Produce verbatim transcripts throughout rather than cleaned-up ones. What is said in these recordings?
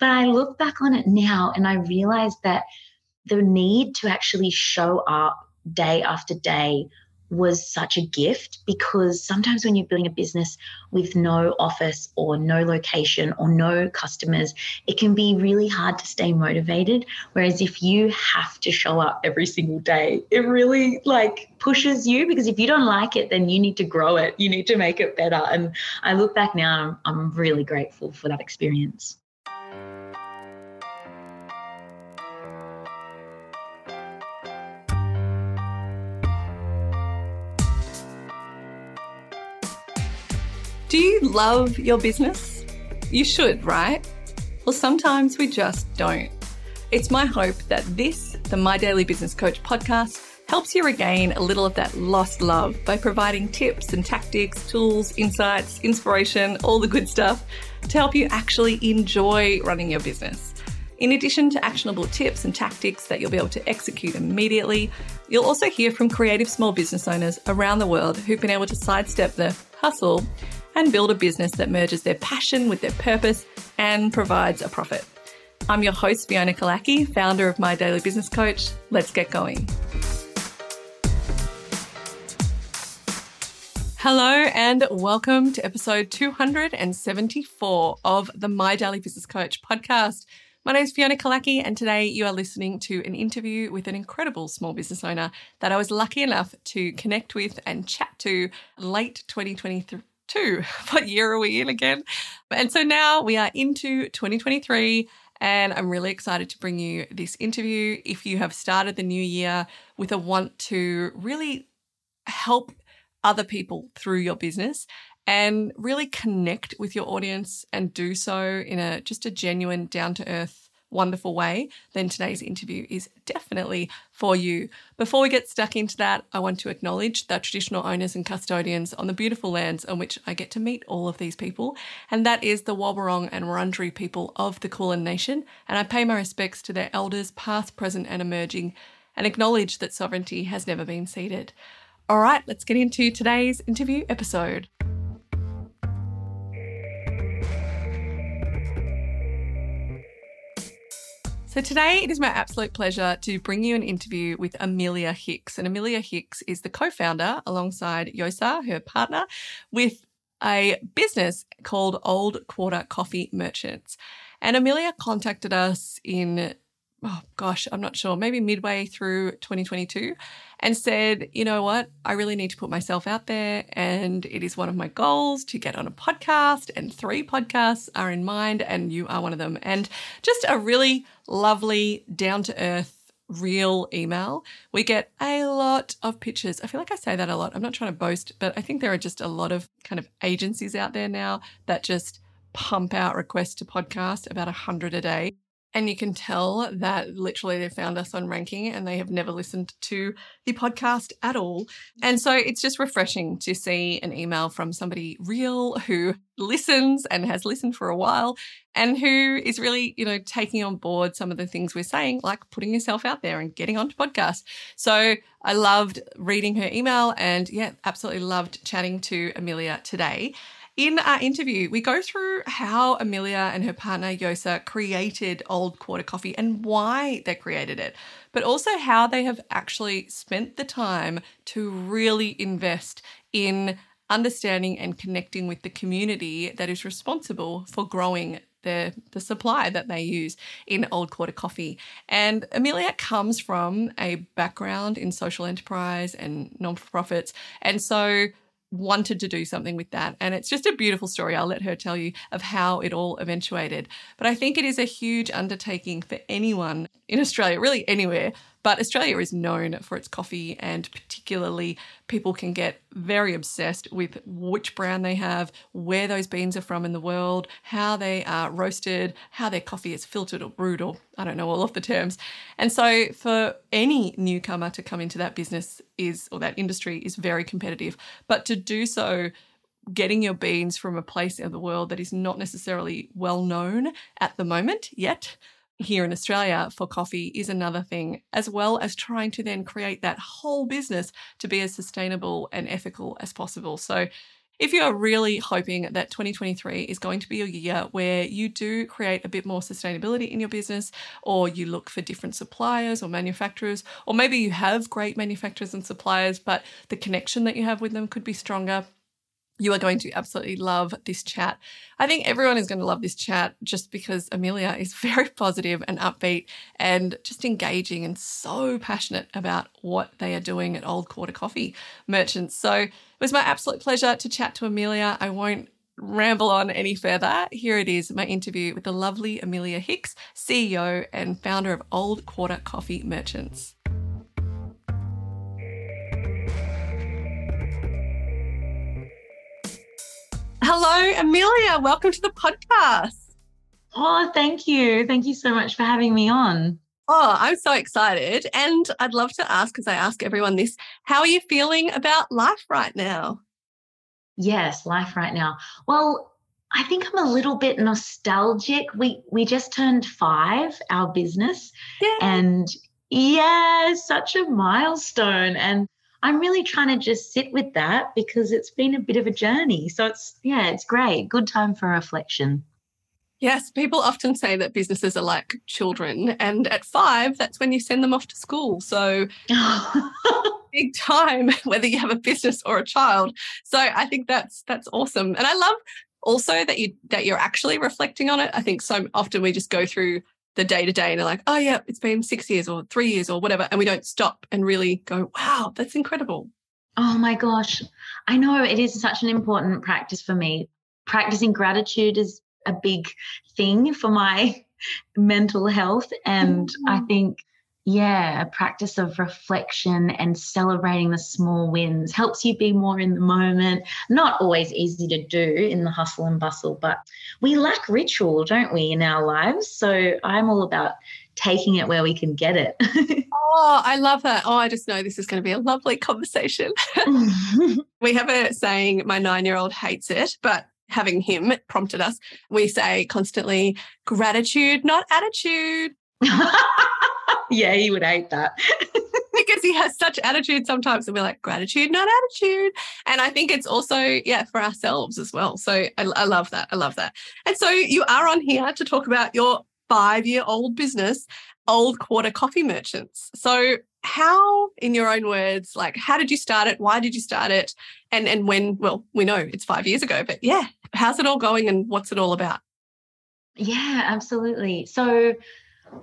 But I look back on it now and I realize that the need to actually show up day after day was such a gift, because sometimes when you're building a business with no office or no location or no customers, it can be really hard to stay motivated. Whereas if you have to show up every single day, it really like pushes you, because if you don't like it, then you need to grow it. You need to make it better. And I look back now, I'm, I'm really grateful for that experience. Do you love your business? You should, right? Well, sometimes we just don't. It's my hope that this, the My Daily Business Coach podcast, helps you regain a little of that lost love by providing tips and tactics, tools, insights, inspiration, all the good stuff to help you actually enjoy running your business. In addition to actionable tips and tactics that you'll be able to execute immediately, you'll also hear from creative small business owners around the world who've been able to sidestep the hustle and build a business that merges their passion with their purpose and provides a profit. I'm your host, Fiona Kalaki, founder of My Daily Business Coach. Let's get going. Hello and welcome to episode two hundred seventy-four of the My Daily Business Coach podcast. My name is Fiona Kalaki, and today you are listening to an interview with an incredible small business owner that I was lucky enough to connect with and chat to late twenty twenty-three. Two. What year are we in again? And so now we are into twenty twenty-three, and I'm really excited to bring you this interview. If you have started the new year with a want to really help other people through your business and really connect with your audience and do so in a just a genuine, down-to-earth, wonderful way, then today's interview is definitely for you. Before we get stuck into that, I want to acknowledge the traditional owners and custodians on the beautiful lands on which I get to meet all of these people, and that is the Woburrung and Wurundjeri people of the Kulin Nation, and I pay my respects to their elders past, present and emerging, and acknowledge that sovereignty has never been ceded. All right, let's get into today's interview episode. So today it is my absolute pleasure to bring you an interview with Amelia Hicks. And Amelia Hicks is the co-founder alongside Yosa, her partner, with a business called Old Quarter Coffee Merchants. And Amelia contacted us in, oh gosh, I'm not sure, maybe midway through twenty twenty-two, and said, you know what, I really need to put myself out there, and it is one of my goals to get on a podcast, and three podcasts are in mind and you are one of them. And just a really lovely, down-to-earth, real email. We get a lot of pitches. I feel like I say that a lot. I'm not trying to boast, but I think there are just a lot of kind of agencies out there now that just pump out requests to podcast, about a hundred a day. And you can tell that literally they found us on ranking and they have never listened to the podcast at all. And so it's just refreshing to see an email from somebody real who listens and has listened for a while and who is really, you know, taking on board some of the things we're saying, like putting yourself out there and getting onto podcasts. So I loved reading her email and, yeah, absolutely loved chatting to Amelia today. In our interview, we go through how Amelia and her partner Yosa created Old Quarter Coffee and why they created it, but also how they have actually spent the time to really invest in understanding and connecting with the community that is responsible for growing the, the supply that they use in Old Quarter Coffee. And Amelia comes from a background in social enterprise and non-for-profits, and so wanted to do something with that. And it's just a beautiful story. I'll let her tell you of how it all eventuated. But I think it is a huge undertaking for anyone in Australia, really anywhere. But Australia is known for its coffee, and particularly people can get very obsessed with which brand they have, where those beans are from in the world, how they are roasted, how their coffee is filtered or brewed, or I don't know all of the terms. And so for any newcomer to come into that business is, or that industry, is very competitive. But to do so, getting your beans from a place in the world that is not necessarily well known at the moment yet, here in Australia for coffee, is another thing, as well as trying to then create that whole business to be as sustainable and ethical as possible. So If you're really hoping that twenty twenty-three is going to be a year where you do create a bit more sustainability in your business, or you look for different suppliers or manufacturers, or maybe you have great manufacturers and suppliers, but the connection that you have with them could be stronger, you are going to absolutely love this chat. I think everyone is going to love this chat just because Amelia is very positive and upbeat and just engaging and so passionate about what they are doing at Old Quarter Coffee Merchants. So it was my absolute pleasure to chat to Amelia. I won't ramble on any further. Here it is, my interview with the lovely Amelia Hicks, C E O and founder of Old Quarter Coffee Merchants. Hello, Amelia. Welcome to the podcast. Oh, thank you. Thank you so much for having me on. Oh, I'm so excited. And I'd love to ask, because I ask everyone this, how are you feeling about life right now? Yes, life right now. Well, I think I'm a little bit nostalgic. We we just turned five, our business. Yeah. And yeah, such a milestone. And I'm really trying to just sit with that because it's been a bit of a journey. So it's, yeah, it's great. Good time for reflection. Yes, people often say that businesses are like children, and at five, that's when you send them off to school. So big time, whether you have a business or a child. So I think that's that's awesome. And I love also that, you, that you're actually reflecting on it. I think so often we just go through the day-to-day and they're like, oh, yeah, it's been six years or three years or whatever, and we don't stop and really go, wow, that's incredible. Oh, my gosh. I know it is such an important practice for me. Practicing gratitude is a big thing for my mental health, and mm-hmm. I think, yeah, a practice of reflection and celebrating the small wins helps you be more in the moment. Not always easy to do in the hustle and bustle, but we lack ritual, don't we, in our lives? So I'm all about taking it where we can get it. Oh, I love that. Oh, I just know this is going to be a lovely conversation. We have a saying, my nine-year-old hates it, but having him prompted us. We say constantly, gratitude, not attitude. Yeah, he would hate that. Because he has such attitude sometimes, and we're like, gratitude, not attitude. And I think it's also, yeah, for ourselves as well. So I, I love that. I love that. And so you are on here to talk about your five-year-old business, Old Quarter Coffee Merchants. So how, in your own words, like how did you start it? Why did you start it? And, and when, well, we know it's five years ago, but yeah, how's it all going and what's it all about? Yeah, absolutely. So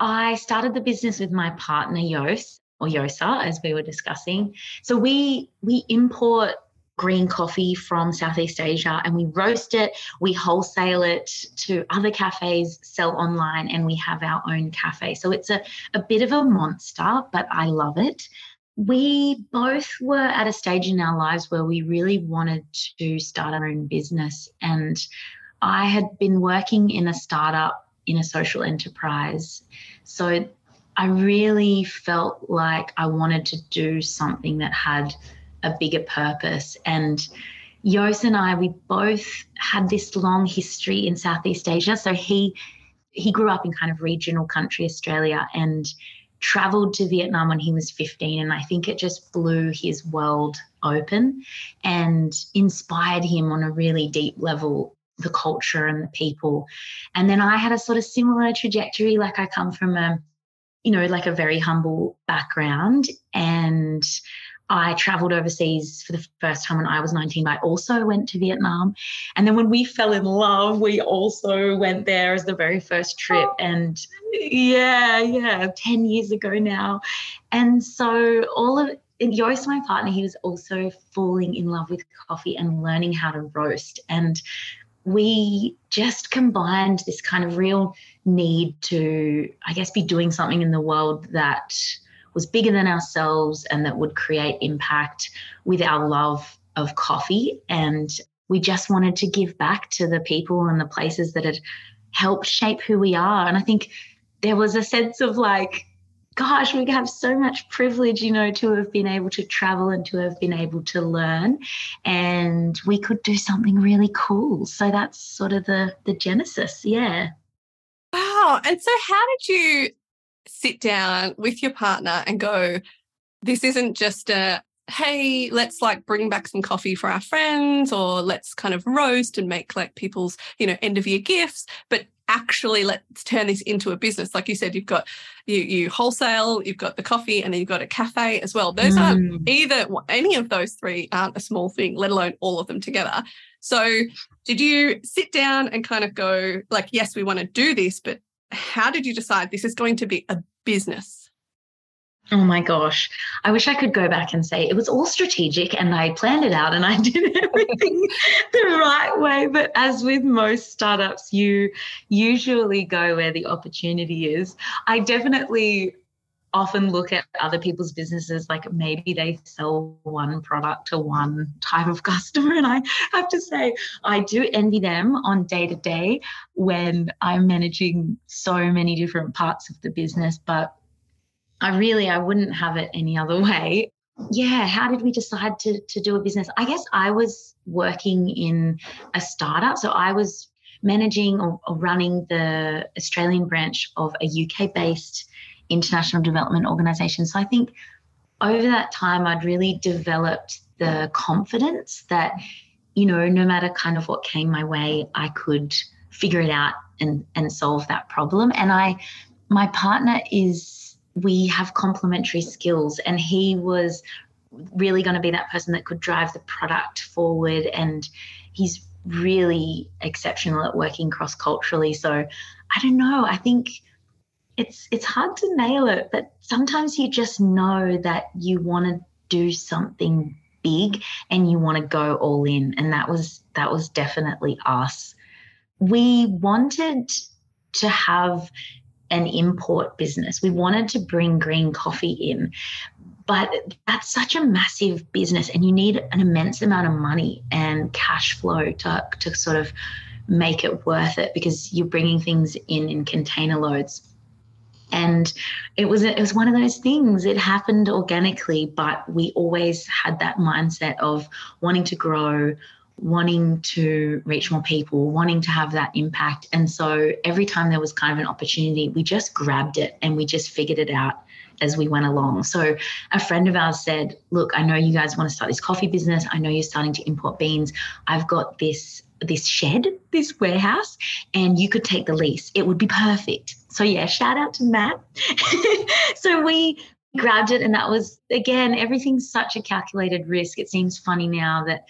I started the business with my partner, Yos, or Yosa, as we were discussing. So we we import green coffee from Southeast Asia, and we roast it, we wholesale it to other cafes, sell online, and we have our own cafe. So it's a, a bit of a monster, but I love it. We both were at a stage in our lives where we really wanted to start our own business, and I had been working in a startup in a social enterprise. So I really felt like I wanted to do something that had a bigger purpose. And Yos and I, we both had this long history in Southeast Asia. So he he grew up in kind of regional country Australia and travelled to Vietnam when he was fifteen, and I think it just blew his world open and inspired him on a really deep level, the culture and the people. And then I had a sort of similar trajectory. Like I come from a, you know, like a very humble background, and I travelled overseas for the first time when I was nineteen. I also went to Vietnam. And then when we fell in love, we also went there as the very first trip. And yeah, yeah, ten years ago now. And so all of And Yos, my partner, he was also falling in love with coffee and learning how to roast. And we just combined this kind of real need to, I guess, be doing something in the world that was bigger than ourselves and that would create impact with our love of coffee. And we just wanted to give back to the people and the places that had helped shape who we are. And I think there was a sense of like, gosh, we have so much privilege, you know, to have been able to travel and to have been able to learn, and we could do something really cool. So that's sort of the, the genesis, yeah. Wow. And so how did you sit down with your partner and go, this isn't just a hey, let's like bring back some coffee for our friends, or let's kind of roast and make like people's, you know, end of year gifts, but actually let's turn this into a business. Like you said, you've got you you wholesale, you've got the coffee, and then you've got a cafe as well. Those mm. aren't either, any of those three aren't a small thing, let alone all of them together. So did you sit down and kind of go like, yes, we want to do this, but how did you decide this is going to be a business? Oh my gosh, I wish I could go back and say it was all strategic and I planned it out and I did everything the right way. But as with most startups, you usually go where the opportunity is. I definitely often look at other people's businesses, like maybe they sell one product to one type of customer, and I have to say I do envy them on day to day when I'm managing so many different parts of the business, but I really, I wouldn't have it any other way. Yeah, how did we decide to to do a business? I guess I was working in a startup, so I was managing or, or running the Australian branch of a U K-based international development organisation. So I think over that time I'd really developed the confidence that, you know, no matter kind of what came my way, I could figure it out and and solve that problem. And I, my partner is, we have complementary skills, and he was really going to be that person that could drive the product forward, and he's really exceptional at working cross-culturally. So I don't know, I think It's it's hard to nail it, but sometimes you just know that you want to do something big and you want to go all in, and that was that was definitely us. We wanted to have an import business. We wanted to bring green coffee in, but that's such a massive business, and you need an immense amount of money and cash flow to to sort of make it worth it, because you're bringing things in in container loads. And it was it was one of those things. It happened organically, but we always had that mindset of wanting to grow, wanting to reach more people, wanting to have that impact. And so every time there was kind of an opportunity, we just grabbed it and we just figured it out as we went along. So a friend of ours said, look, I know you guys want to start this coffee business. I know you're starting to import beans. I've got this this shed, this warehouse, and you could take the lease. It would be perfect. So yeah, shout out to Matt. So we grabbed it, and that was, again, everything's such a calculated risk. It seems funny now that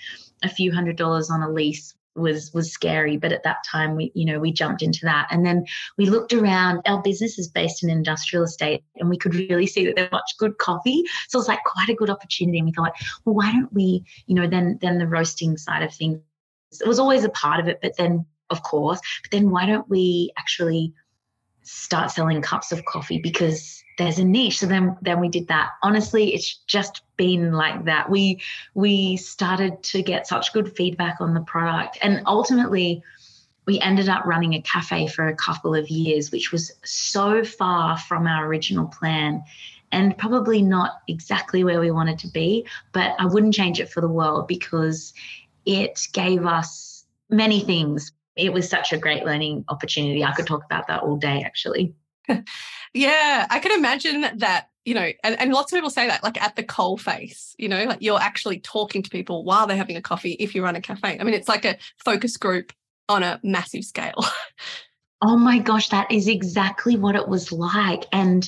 a few hundred dollars on a lease was was scary, but at that time we you know we jumped into that. And then we looked around. Our business is based in an industrial estate, and we could really see that there was much good coffee, so it was like quite a good opportunity. And we thought, well, why don't we, you know, then then the roasting side of things, it was always a part of it, but then of course but then why don't we actually start selling cups of coffee, because there's a niche. So then then we did that. Honestly, it's just been like that. We we started to get such good feedback on the product, and ultimately we ended up running a cafe for a couple of years, which was so far from our original plan and probably not exactly where we wanted to be, but I wouldn't change it for the world, because it gave us many things. It was such a great learning opportunity. I could talk about that all day, actually. Yeah, I can imagine that, you know, and, and lots of people say that, like at the coal face, you know, like you're actually talking to people while they're having a coffee if you run a cafe. I mean, it's like a focus group on a massive scale. Oh my gosh, that is exactly what it was like. And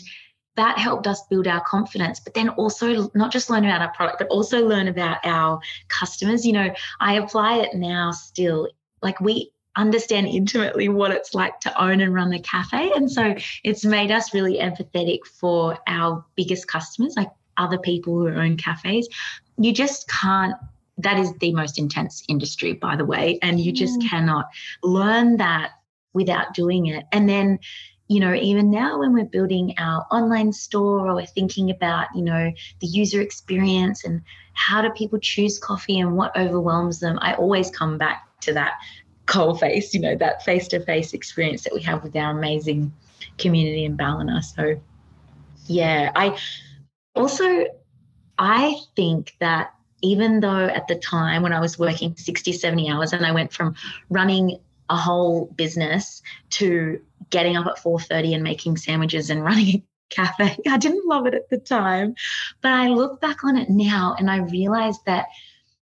that helped us build our confidence, but then also not just learn about our product, but also learn about our customers. You know, I apply it now still. Like we understand intimately what it's like to own and run a cafe. And so it's made us really empathetic for our biggest customers, like other people who own cafes. You just can't, that is the most intense industry, by the way, and you just mm. cannot learn that without doing it. And then, you know, even now when we're building our online store, or we're thinking about, you know, the user experience and how do people choose coffee and what overwhelms them, I always come back to that coal face, you know, that face-to-face experience that we have with our amazing community in Ballina. So yeah, I also, I think that even though at the time when I was working sixty, seventy hours, and I went from running a whole business to getting up at four thirty and making sandwiches and running a cafe. I didn't love it at the time, but I look back on it now and I realize that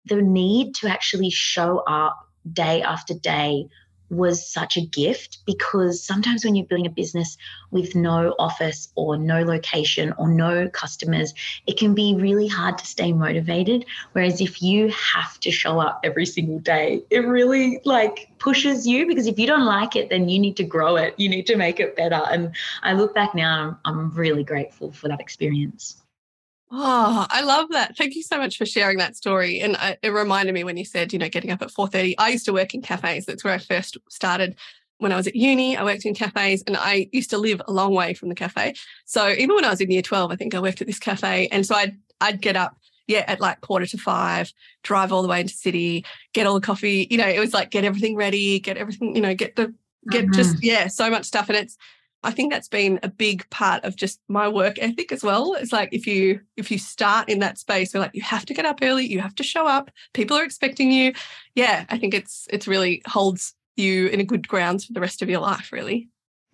the need to actually show up day after day was such a gift, because sometimes when you're building a business with no office or no location or no customers, it can be really hard to stay motivated. Whereas if you have to show up every single day, it really like pushes you, because if you don't like it, then you need to grow it. You need to make it better. And I look back now, I'm, I'm really grateful for that experience. Oh, I love that. Thank you so much for sharing that story. And I, it reminded me when you said, you know, getting up at four thirty. I used to work in cafes. That's where I first started when I was at uni. I worked in cafes and I used to live a long way from the cafe. So even when I was in year twelve, I think I worked at this cafe. And so I'd, I'd get up, yeah, at like quarter to five, drive all the way into city, get all the coffee. You know, it was like get everything ready, get everything, you know, get the, get mm-hmm. just, yeah, so much stuff. And it's, I think that's been a big part of just my work ethic as well. It's like if you if you start in that space, you're like, you have to get up early, you have to show up, people are expecting you. Yeah, I think it's it's really holds you in a good grounds for the rest of your life, really.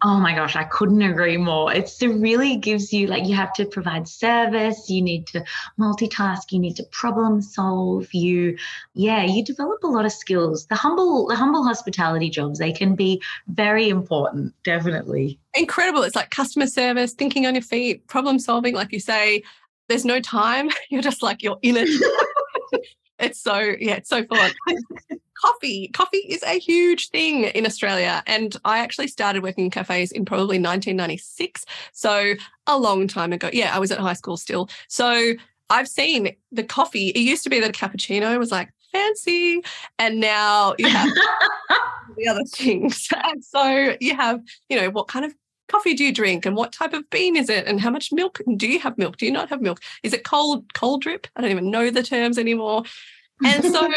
Oh my gosh, I couldn't agree more. It's, it really gives you, like, you have to provide service, you need to multitask, you need to problem solve. You, yeah, you develop a lot of skills. The humble, the humble hospitality jobs, they can be very important, definitely. Incredible. It's like customer service, thinking on your feet, problem solving. Like you say, there's no time. You're just like, you're in it. It's so, yeah, it's so fun. Coffee. Coffee is a huge thing in Australia. And I actually started working in cafes in probably nineteen ninety-six. So a long time ago. Yeah, I was at high school still. So I've seen the coffee. It used to be that a cappuccino was like fancy. And now you have the other things. And so you have, you know, what kind of coffee do you drink and what type of bean is it and how much milk? Do you have milk? Do you not have milk? Is it cold, cold drip? I don't even know the terms anymore. And so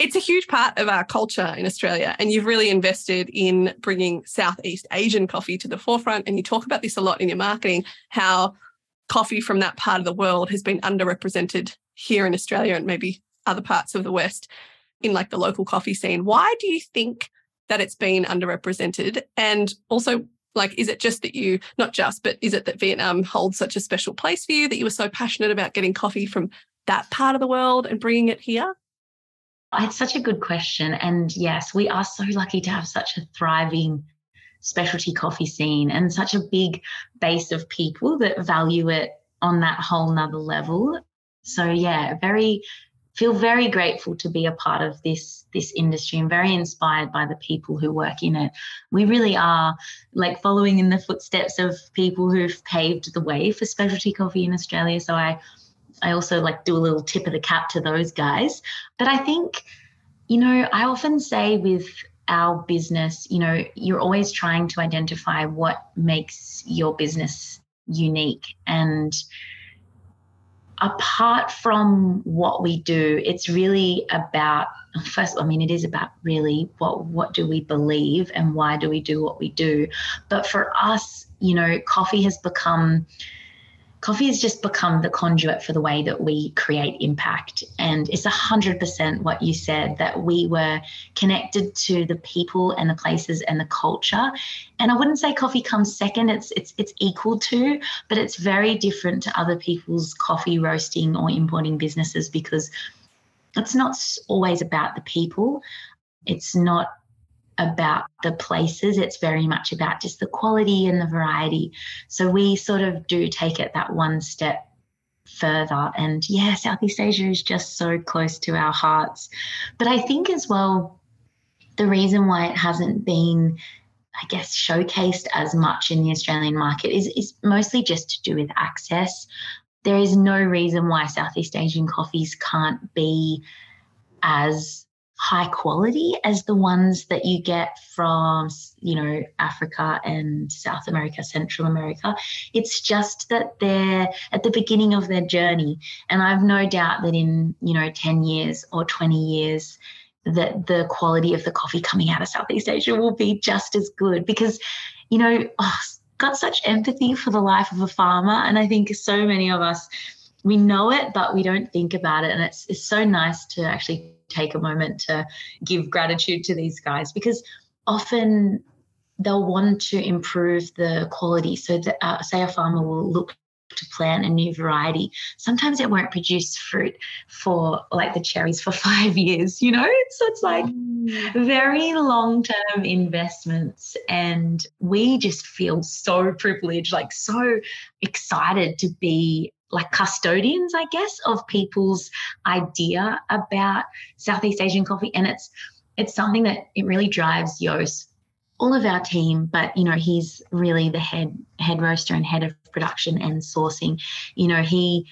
it's a huge part of our culture in Australia, and you've really invested in bringing Southeast Asian coffee to the forefront, and you talk about this a lot in your marketing, how coffee from that part of the world has been underrepresented here in Australia and maybe other parts of the West in like the local coffee scene. Why do you think that it's been underrepresented? And also, like, is it just that you, not just, but is it that Vietnam holds such a special place for you that you were so passionate about getting coffee from that part of the world and bringing it here? It's such a good question. And yes, we are so lucky to have such a thriving specialty coffee scene and such a big base of people that value it on that whole nother level. So yeah, very, feel very grateful to be a part of this, this industry, and very inspired by the people who work in it. We really are like following in the footsteps of people who've paved the way for specialty coffee in Australia. So I I also like do a little tip of the cap to those guys. But I think, you know, I often say with our business, you know, you're always trying to identify what makes your business unique. And apart from what we do, it's really about, first, I mean, it is about really what, what do we believe and why do we do what we do? But for us, you know, coffee has become... Coffee has just become the conduit for the way that we create impact. And it's one hundred percent what you said, that we were connected to the people and the places and the culture. And I wouldn't say coffee comes second, it's it's it's equal to, but it's very different to other people's coffee roasting or importing businesses, because it's not always about the people. It's not about the places, it's very much about just the quality and the variety. So we sort of do take it that one step further. And yeah, Southeast Asia is just so close to our hearts. But I think as well, the reason why it hasn't been, I guess, showcased as much in the Australian market is, is mostly just to do with access. There is no reason why Southeast Asian coffees can't be as high quality as the ones that you get from, you know, Africa and South America, Central America. It's just that they're at the beginning of their journey. And I've no doubt that in, you know, ten years or twenty years, that the quality of the coffee coming out of Southeast Asia will be just as good, because, you know, oh, got such empathy for the life of a farmer. And I think so many of us, we know it, but we don't think about it. And it's it's so nice to actually take a moment to give gratitude to these guys, because often they'll want to improve the quality. So that, uh, say a farmer will look to plant a new variety. Sometimes it won't produce fruit for like the cherries for five years, you know? So it's like very long-term investments, and we just feel so privileged, like so excited to be like custodians, I guess, of people's idea about Southeast Asian coffee. And it's it's something that it really drives Yosa, all of our team, but, you know, he's really the head head roaster and head of production and sourcing. You know, he,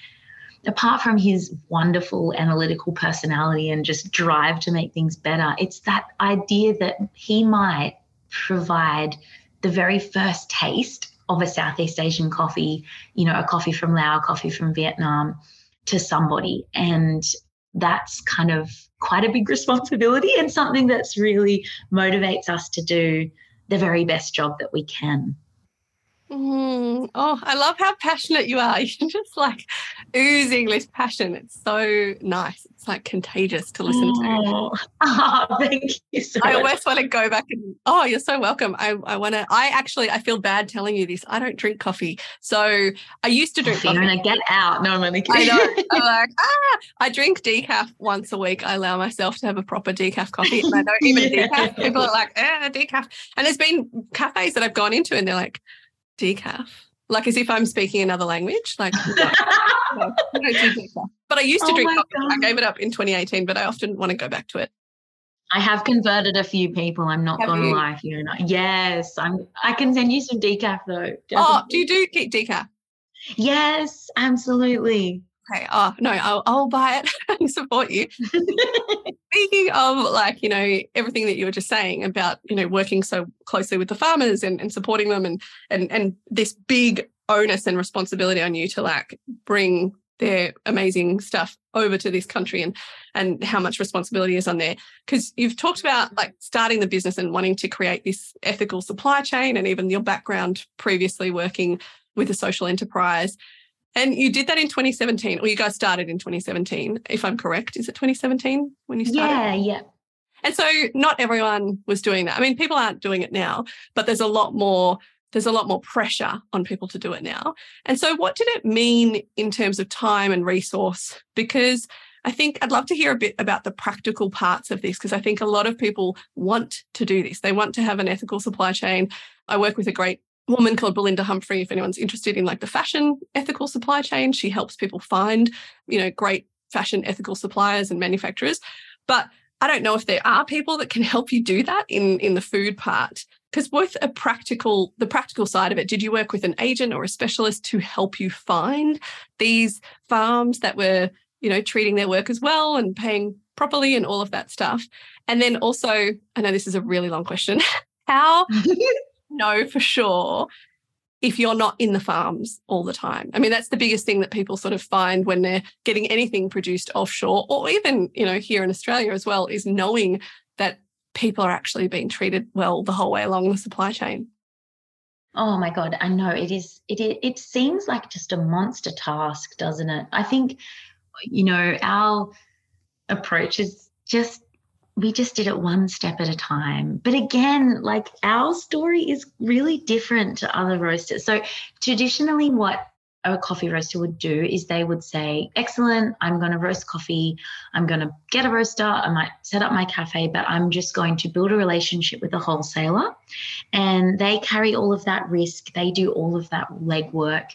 apart from his wonderful analytical personality and just drive to make things better, it's that idea that he might provide the very first taste of a Southeast Asian coffee, you know, a coffee from Laos, coffee from Vietnam, to somebody. And that's kind of quite a big responsibility and something that's really motivates us to do the very best job that we can. Mm, oh, I love how passionate you are. You're just like oozing this passion. It's so nice. It's like contagious to listen oh. to. Oh, thank you so I much. I always want to go back and, oh, you're so welcome. I, I want to, I actually, I feel bad telling you this. I don't drink coffee. So I used to drink coffee. You're going to get out. No, I'm only kidding. I know. I'm like, ah, I drink decaf once a week. I allow myself to have a proper decaf coffee. And I don't even yeah. decaf. People are like, ah, decaf. And there's been cafes that I've gone into and they're like, decaf, like as if I'm speaking another language. Like, no, no, I don't do decaf. But I used to oh drink coffee. God. I gave it up in twenty eighteen, but I often want to go back to it. I have converted a few people. I'm not going to lie, Fiona. Yes, I'm. I can send you some decaf though. Definitely. Oh, do you do decaf? Yes, absolutely. Okay. Oh no, I'll, I'll buy it and support you. Speaking of, like, you know, everything that you were just saying about, you know, working so closely with the farmers and, and supporting them and and and this big onus and responsibility on you to like bring their amazing stuff over to this country and and how much responsibility is on there. Because you've talked about like starting the business and wanting to create this ethical supply chain, and even your background previously working with a social enterprise. And you did that in twenty seventeen, or you guys started in twenty seventeen, if I'm correct. Is it twenty seventeen when you started? Yeah, yeah. And so not everyone was doing that. I mean, people aren't doing it now, but there's a lot more, there's a lot more pressure on people to do it now. And so what did it mean in terms of time and resource? Because I think I'd love to hear a bit about the practical parts of this, because I think a lot of people want to do this. They want to have an ethical supply chain. I work with a great woman called Belinda Humphrey, if anyone's interested in like the fashion ethical supply chain. She helps people find, you know, great fashion ethical suppliers and manufacturers. But I don't know if there are people that can help you do that in, in the food part. Because both a practical, the practical side of it, did you work with an agent or a specialist to help you find these farms that were, you know, treating their workers well and paying properly and all of that stuff? And then also, I know this is a really long question, how... know for sure if you're not in the farms all the time. I mean, that's the biggest thing that people sort of find when they're getting anything produced offshore, or even, you know, here in Australia as well, is knowing that people are actually being treated well the whole way along the supply chain. Oh my God, I know. It is, it it seems like just a monster task, doesn't it? I think, you know, our approach is just, we just did it one step at a time. But again, like our story is really different to other roasters. So traditionally what a coffee roaster would do is they would say, excellent, I'm going to roast coffee. I'm going to get a roaster. I might set up my cafe, but I'm just going to build a relationship with a wholesaler. And they carry all of that risk. They do all of that legwork.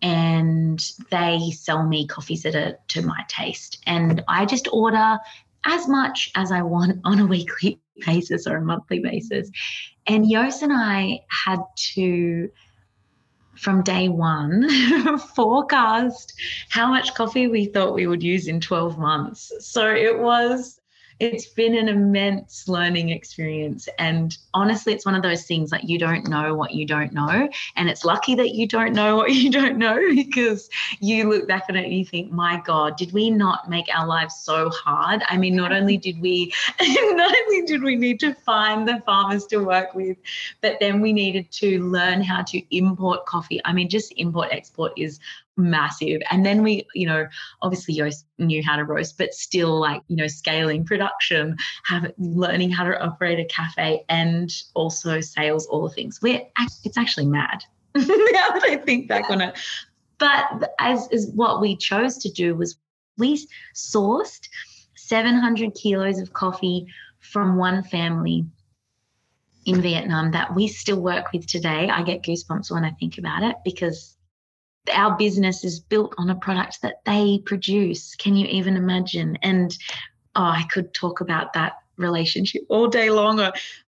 And they sell me coffees that are to my taste. And I just order as much as I want on a weekly basis or a monthly basis. And Yosa and I had to, from day one, forecast how much coffee we thought we would use in twelve months. So it was, it's been an immense learning experience. And honestly, it's one of those things like you don't know what you don't know. And it's lucky that you don't know what you don't know, because you look back on it and you think, my God, did we not make our lives so hard? I mean, not only did we, not only did we need to find the farmers to work with, but then we needed to learn how to import coffee. I mean, just import, export is massive. And then we, you know, obviously Yosa knew how to roast, but still, like, you know, scaling production, have learning how to operate a cafe and also sales, all the things. We're it's actually mad now that I think back on it. But as is what we chose to do was we sourced seven hundred kilos of coffee from one family in Vietnam that we still work with today. I get goosebumps when I think about it, because our business is built on a product that they produce. Can you even imagine? And oh, I could talk about that relationship all day long.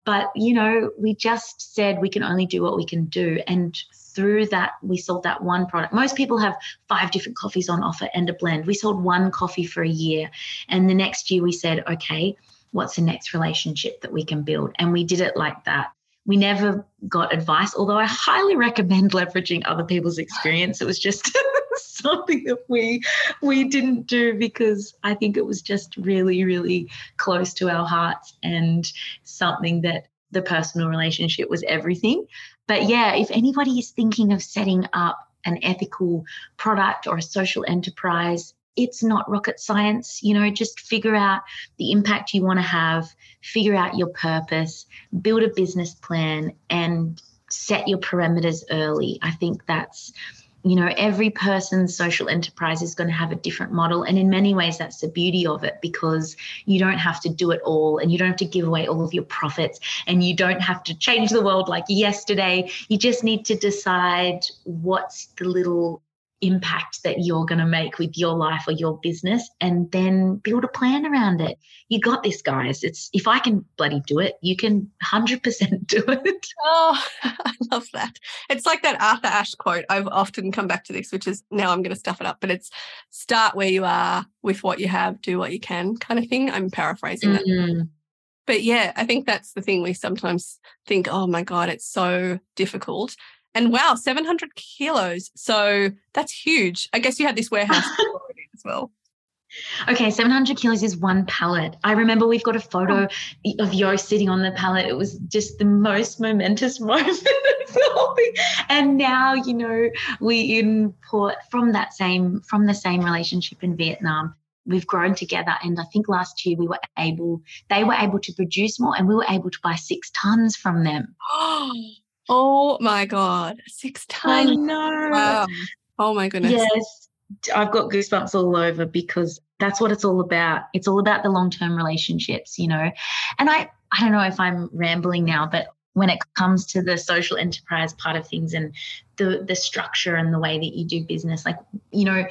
But, you know, we just said we can only do what we can do. And through that, we sold that one product. Most people have five different coffees on offer and a blend. We sold one coffee for a year. And the next year we said, okay, what's the next relationship that we can build? And we did it like that. We never got advice, although I highly recommend leveraging other people's experience. It was just something that we we didn't do because I think it was just really, really close to our hearts and something that the personal relationship was everything. But, yeah, if anybody is thinking of setting up an ethical product or a social enterprise, it's not rocket science. You know, just figure out the impact you want to have, figure out your purpose, build a business plan and set your parameters early. I think that's, you know, every person's social enterprise is going to have a different model. And in many ways, that's the beauty of it, because you don't have to do it all and you don't have to give away all of your profits and you don't have to change the world like yesterday. You just need to decide what's the little impact that you're going to make with your life or your business and then build a plan around it. You got this, guys. It's if I can bloody do it, you can one hundred percent do it. Oh, I love that. It's like that Arthur Ashe quote. I've often come back to this, which is now I'm going to stuff it up, but it's start where you are with what you have, do what you can kind of thing. I'm paraphrasing mm-hmm. that. But yeah, I think that's the thing we sometimes think, oh my God, it's so difficult. And wow, seven hundred kilos. So that's huge. I guess you had this warehouse as well. Okay, seven hundred kilos is one pallet. I remember we've got a photo oh. of Yo sitting on the pallet. It was just the most momentous moment of the whole thing. And now, you know, we import from that same, from the same relationship in Vietnam. We've grown together, and I think last year we were able, they were able to produce more, and we were able to buy six tons from them. Oh. Oh, my God. Six tons. I know. Wow. Oh, my goodness. Yes. I've got goosebumps all over because that's what it's all about. It's all about the long-term relationships, you know. And I, I don't know if I'm rambling now, but when it comes to the social enterprise part of things and the, the structure and the way that you do business, like, you know,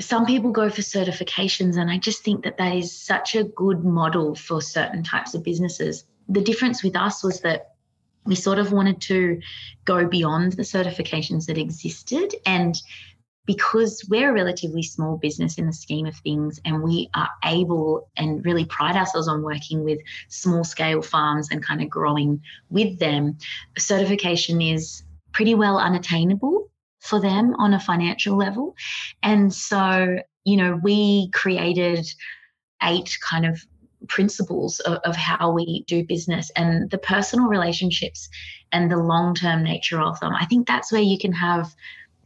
some people go for certifications, and I just think that that is such a good model for certain types of businesses. The difference with us was that we sort of wanted to go beyond the certifications that existed, and because we're a relatively small business in the scheme of things, and we are able and really pride ourselves on working with small scale farms and kind of growing with them, certification is pretty well unattainable for them on a financial level. And so, you know, we created eight kind of principles of, of how we do business, and the personal relationships and the long-term nature of them. I think that's where you can have,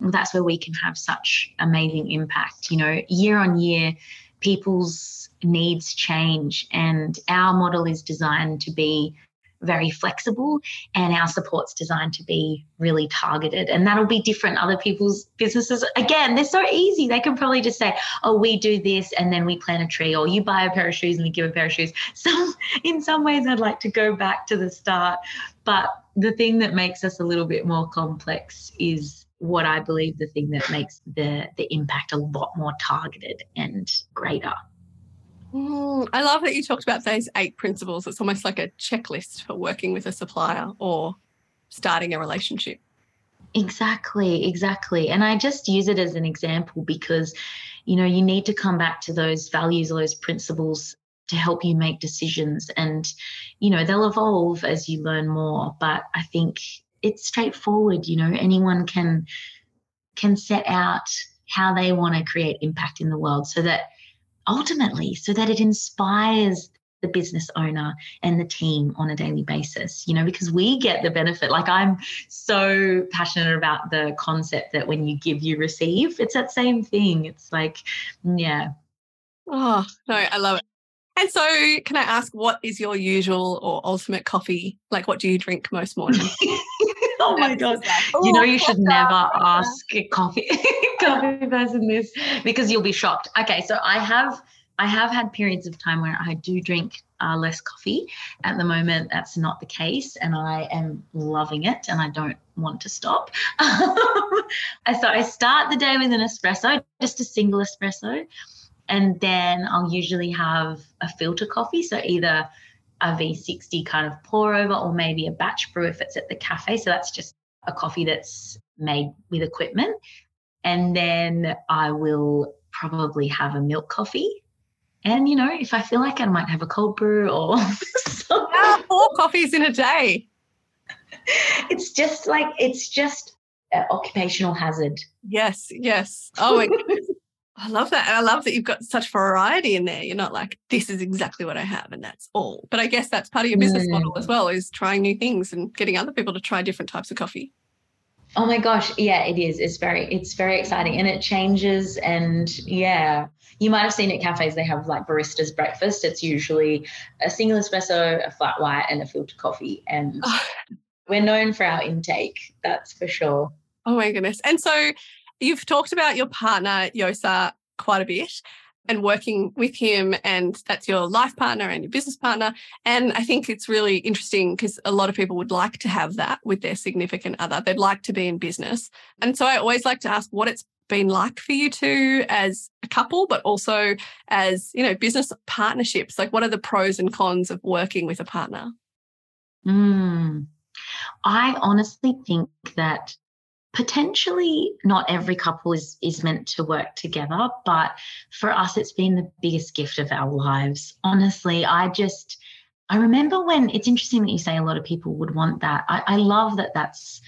that's where we can have such amazing impact. You know, year on year, people's needs change, and our model is designed to be very flexible, and our support's designed to be really targeted. And that'll be different. Other people's businesses, again, they're so easy. They can probably just say, oh, we do this and then we plant a tree, or you buy a pair of shoes and we give a pair of shoes. So in some ways I'd like to go back to the start. But the thing that makes us a little bit more complex is what I believe the thing that makes the, the impact a lot more targeted and greater. Mm, I love that you talked about those eight principles. It's almost like a checklist for working with a supplier or starting a relationship. Exactly, exactly. And I just use it as an example because, you know, you need to come back to those values or those principles to help you make decisions. And, you know, they'll evolve as you learn more. But I think it's straightforward. You know, anyone can can set out how they want to create impact in the world so that ultimately, so that it inspires the business owner and the team on a daily basis, you know, because we get the benefit. Like, I'm so passionate about the concept that when you give, you receive. It's that same thing. It's like, yeah. Oh, no, I love it. And so can I ask, what is your usual or ultimate coffee? Like, what do you drink most mornings? Oh my God. You know, you should never ask a coffee coffee person this, because you'll be shocked. Okay, so I have I have had periods of time where I do drink uh, less coffee. At the moment, that's not the case, and I am loving it, and I don't want to stop. So I start the day with an espresso, just a single espresso, and then I'll usually have a filter coffee, so either a V sixty kind of pour over or maybe a batch brew if it's at the cafe. So that's just a coffee that's made with equipment. And then I will probably have a milk coffee. And, you know, if I feel like, I might have a cold brew or something. Yeah, four coffees in a day. It's just like, it's just an occupational hazard. Yes, yes. Oh, my goodness. I love that. And I love that you've got such variety in there. You're not like, this is exactly what I have and that's all. But I guess that's part of your business mm. model as well, is trying new things and getting other people to try different types of coffee. Oh my gosh. Yeah, it is. It's very, it's very exciting, and it changes. And yeah, you might've seen at cafes, they have like barista's breakfast. It's usually a single espresso, a flat white and a filter coffee. And oh. we're known for our intake. That's for sure. Oh my goodness. And so you've talked about your partner, Yosa, quite a bit, and working with him, and that's your life partner and your business partner. And I think it's really interesting because a lot of people would like to have that with their significant other. They'd like to be in business. And so I always like to ask what it's been like for you two as a couple, but also as, you know, business partnerships. Like, what are the pros and cons of working with a partner? Mm. I honestly think that potentially not every couple is, is meant to work together, but for us, it's been the biggest gift of our lives. Honestly, I just, I remember when, it's interesting that you say a lot of people would want that. I, I love that that's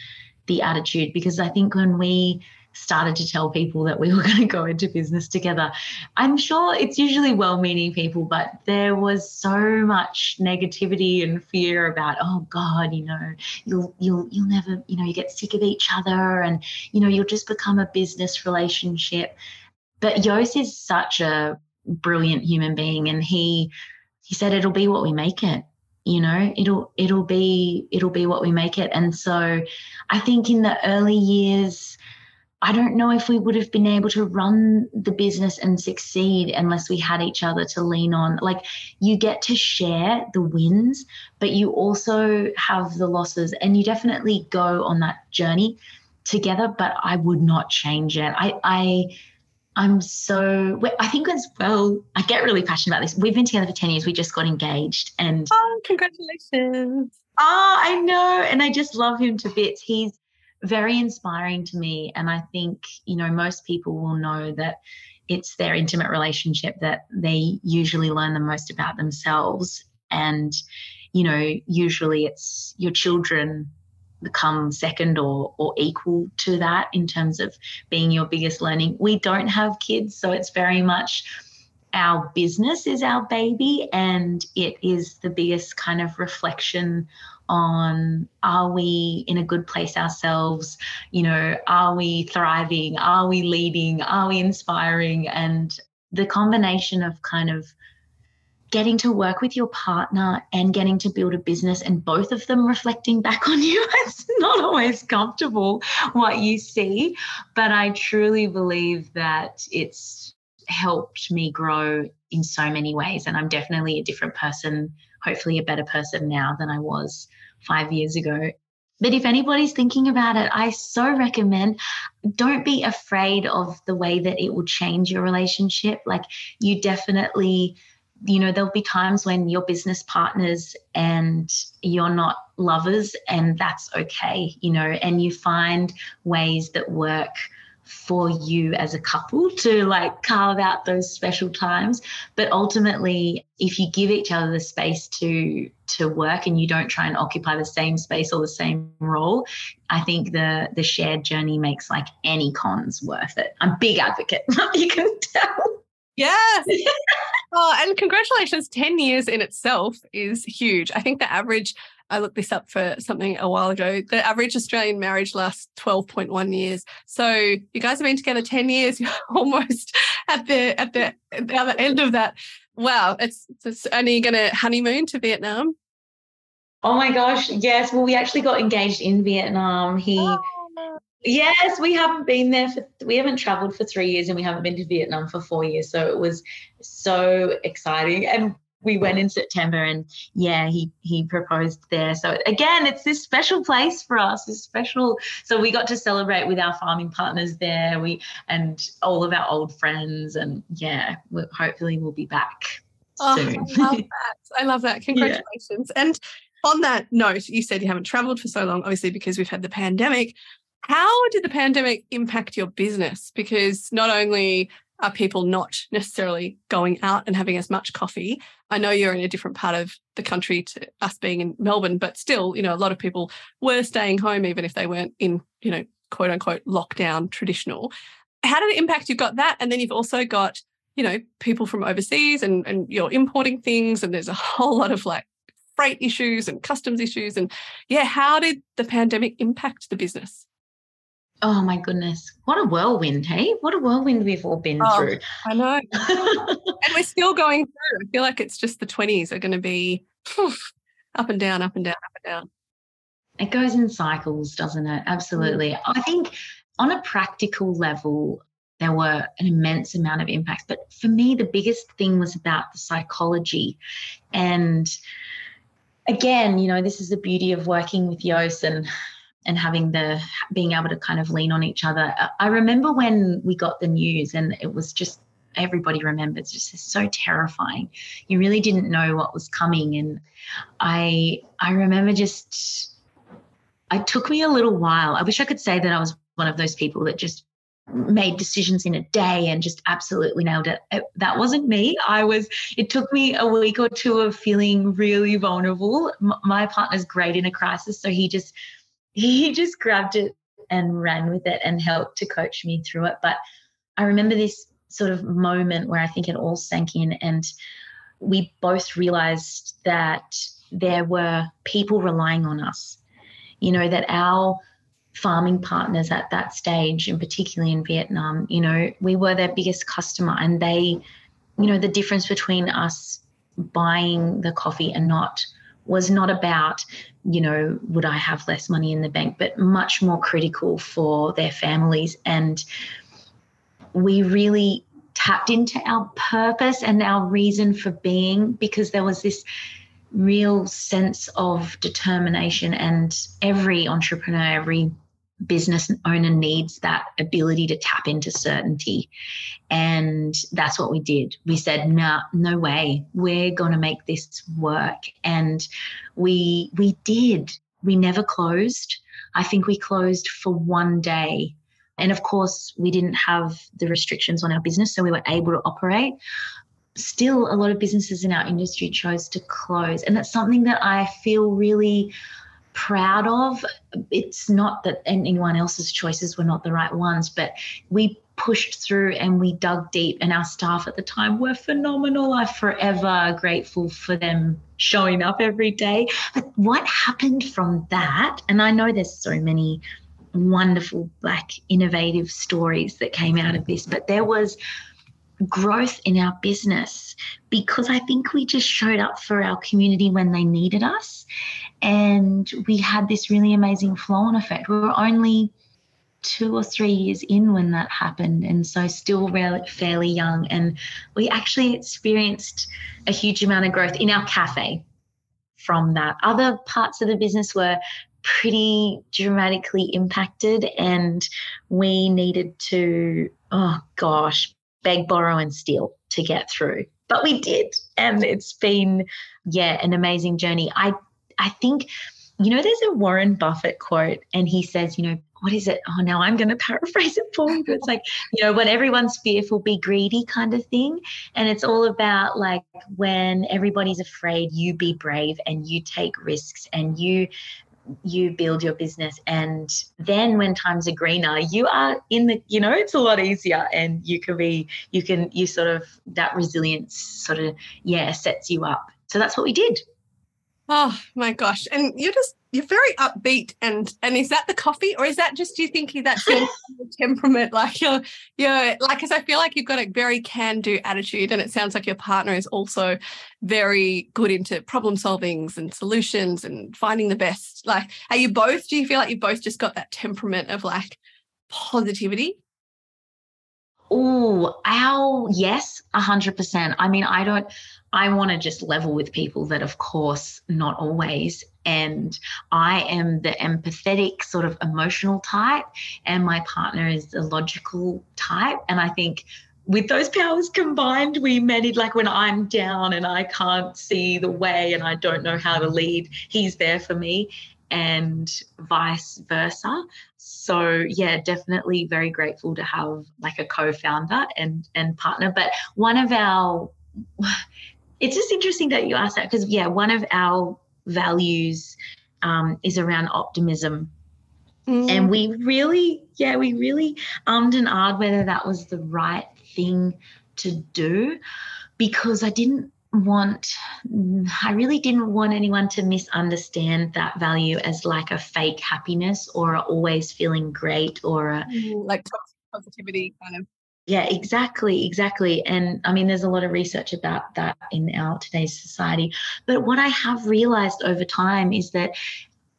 the attitude, because I think when we started to tell people that we were going to go into business together, I'm sure it's usually well-meaning people, but there was so much negativity and fear about, oh God, you know, you'll you'll you'll never, you know, you get sick of each other, and you know, you'll just become a business relationship. But Yos is such a brilliant human being, and he he said it'll be what we make it. You know, it'll it'll be it'll be what we make it. And so I think in the early years, I don't know if we would have been able to run the business and succeed unless we had each other to lean on. Like, you get to share the wins, but you also have the losses, and you definitely go on that journey together, but I would not change it. I, I, I'm so, I think as well, I get really passionate about this. We've been together for ten years. We just got engaged, and oh, congratulations. Oh, I know. And I just love him to bits. He's very inspiring to me, and I think, you know, most people will know that it's their intimate relationship that they usually learn the most about themselves. And, you know, usually it's your children become second or or equal to that in terms of being your biggest learning. We don't have kids, so it's very much our business is our baby, and it is the biggest kind of reflection on, are we in a good place ourselves? You know, are we thriving? Are we leading? Are we inspiring? And the combination of kind of getting to work with your partner and getting to build a business, and both of them reflecting back on you, it's not always comfortable what you see, but I truly believe that it's helped me grow in so many ways. And I'm definitely a different person, hopefully a better person now than I was five years ago. But if anybody's thinking about it, I so recommend, don't be afraid of the way that it will change your relationship. Like, you definitely, you know, there'll be times when you're business partners and you're not lovers, and that's okay, you know, and you find ways that work for you as a couple to like carve out those special times. But ultimately, if you give each other the space to to work, and you don't try and occupy the same space or the same role, I think the the shared journey makes like any cons worth it. I'm a big advocate, you can tell. Yes. Oh, and congratulations, ten years in itself is huge. I think the average, I looked this up for something a while ago, the average Australian marriage lasts twelve point one years. So you guys have been together ten years, you're almost at the at the, at the other end of that. Wow, it's, it's only going to honeymoon to Vietnam. Oh my gosh, yes. Well, we actually got engaged in Vietnam. He, oh. Yes, we haven't been there for, we haven't travelled for three years and we haven't been to Vietnam for four years. So it was so exciting. And we went in September and, yeah, he he proposed there. So, again, it's this special place for us. It's special. So we got to celebrate with our farming partners there we and all of our old friends. And, yeah, we're, hopefully we'll be back soon. Oh, I love that. I love that. Congratulations. Yeah. And on that note, you said you haven't travelled for so long, obviously because we've had the pandemic. How did the pandemic impact your business? Because not only are people not necessarily going out and having as much coffee, I know you're in a different part of the country to us being in Melbourne, but still, you know, a lot of people were staying home even if they weren't in, you know, quote unquote lockdown traditional. How did it impact? You've got that, and then you've also got, you know, people from overseas and, and you're importing things, and there's a whole lot of like freight issues and customs issues. And yeah, how did the pandemic impact the business? Oh my goodness. What a whirlwind, hey? What a whirlwind we've all been oh, through. I know. And we're still going through. I feel like it's just the twenties are going to be whew, up and down, up and down, up and down. It goes in cycles, doesn't it? Absolutely. Mm. I think on a practical level, there were an immense amount of impacts. But for me, the biggest thing was about the psychology. And again, you know, this is the beauty of working with Yosa and and having the being able to kind of lean on each other. I remember when we got the news, and it was just everybody remembers, just so terrifying. You really didn't know what was coming, and I I remember just it took me a little while. I wish I could say that I was one of those people that just made decisions in a day and just absolutely nailed it. it. That wasn't me. I was, it took me a week or two of feeling really vulnerable. M- my partner's great in a crisis. So he just, he just grabbed it and ran with it and helped to coach me through it. But I remember this sort of moment where I think it all sank in, and we both realized that there were people relying on us, you know, that our farming partners at that stage, and particularly in Vietnam, you know, we were their biggest customer, and they, you know, the difference between us buying the coffee and not was not about, you know, would I have less money in the bank, but much more critical for their families. And we really tapped into our purpose and our reason for being, because there was this real sense of determination, and every entrepreneur, every business owner needs that ability to tap into certainty. And that's what we did. We said, no, nah, no way. We're going to make this work. And we, we did. We never closed. I think we closed for one day. And of course, we didn't have the restrictions on our business, so we were able to operate. Still, a lot of businesses in our industry chose to close. And that's something that I feel really proud of. It's not that anyone else's choices were not the right ones, but we pushed through and we dug deep, and our staff at the time were phenomenal. I'm forever grateful for them showing up every day. But what happened from that, and I know there's so many wonderful Black innovative stories that came out of this, but there was growth in our business, because I think we just showed up for our community when they needed us, and we had this really amazing flow-on effect. We were only two or three years in when that happened, and so still fairly young, and we actually experienced a huge amount of growth in our cafe from that. Other parts of the business were pretty dramatically impacted, and we needed to, oh gosh, beg, borrow and steal to get through. But we did. And it's been, yeah, an amazing journey. I I think, you know, there's a Warren Buffett quote, and he says, you know, what is it? Oh, now I'm going to paraphrase it for you. But it's like, you know, when everyone's fearful, be greedy kind of thing. And it's all about like when everybody's afraid, you be brave and you take risks and you you build your business. And then when times are greener, you are in the, you know, it's a lot easier, and you can be, you can, you sort of, that resilience sort of, yeah, sets you up. So that's what we did. Oh my gosh. And you're just, you're very upbeat. And, and is that the coffee, or is that just, do you think that's your temperament? Like you're, you're like, cause I feel like you've got a very can-do attitude, and it sounds like your partner is also very good into problem solvings and solutions and finding the best. Like, are you both, do you feel like you've both just got that temperament of like positivity? Oh, ow, yes, one hundred percent. I mean, I don't, I want to just level with people that, of course, not always. And I am the empathetic sort of emotional type, and my partner is the logical type. And I think with those powers combined, we manage, like when I'm down and I can't see the way and I don't know how to lead, he's there for me, and vice versa. So yeah, definitely very grateful to have like a co-founder and and partner. But one of our, it's just interesting that you asked that, because yeah, one of our values um, is around optimism. Mm. And we really, yeah, we really ummed and ahed whether that was the right thing to do, because I didn't want, I really didn't want anyone to misunderstand that value as like a fake happiness or always feeling great or a, like toxic positivity kind of. Yeah, exactly, exactly. And I mean, there's a lot of research about that in our today's society. But what I have realized over time is that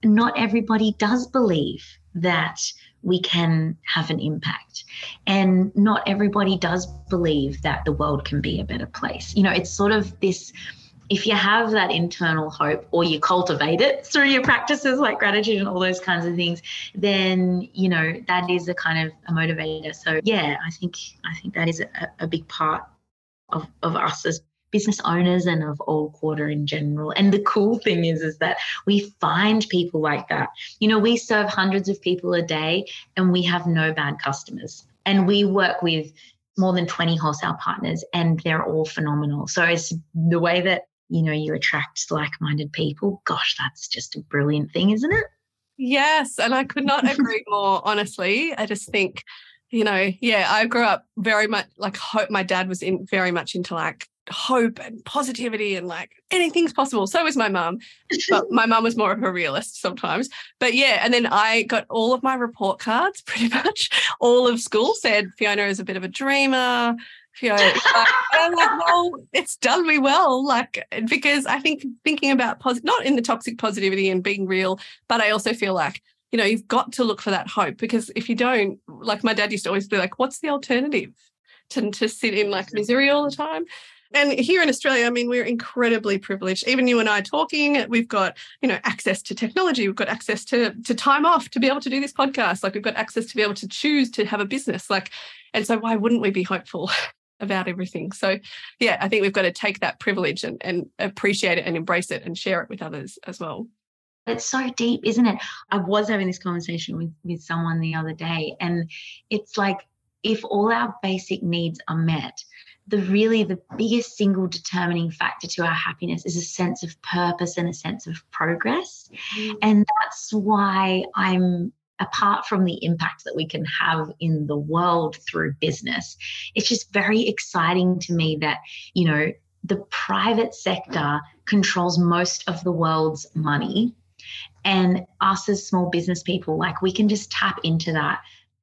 not everybody does believe that we can have an impact, and not everybody does believe that the world can be a better place. You know, it's sort of this, if you have that internal hope, or you cultivate it through your practices like gratitude and all those kinds of things, then, you know, that is a kind of a motivator. So yeah, I think, I think that is a, a big part of, of us as business owners and of Old Quarter in general. And the cool thing is, is that we find people like that. You know, we serve hundreds of people a day, and we have no bad customers, and we work with more than twenty wholesale partners, and they're all phenomenal. So it's the way that, you know, you attract like-minded people. Gosh, that's just a brilliant thing, isn't it? Yes. And I could not agree more, honestly. I just think, you know, yeah, I grew up very much like hope. My dad was in very much into like hope and positivity and like anything's possible. So was my mum, but my mum was more of a realist sometimes. But yeah, and then I got all of my report cards, pretty much all of school said Fiona is a bit of a dreamer. Fiona, like, I'm like, well, it's done me well, like, because I think thinking about positive, not in the toxic positivity and being real, but I also feel like, you know, you've got to look for that hope, because if you don't, like my dad used to always be like, what's the alternative to to sit in like misery all the time? And here in Australia, I mean, we're incredibly privileged. Even you and I talking, we've got, you know, access to technology. We've got access to, to time off to be able to do this podcast. Like we've got access to be able to choose to have a business. Like, and so why wouldn't we be hopeful about everything? So, yeah, I think we've got to take that privilege and, and appreciate it and embrace it and share it with others as well. It's so deep, isn't it? I was having this conversation with, with someone the other day, and it's like, if all our basic needs are met, the really the biggest single determining factor to our happiness is a sense of purpose and a sense of progress. Mm. And that's why I'm, apart from the impact that we can have in the world through business, it's just very exciting to me that, you know, the private sector controls most of the world's money, and us as small business people, like we can just tap into that,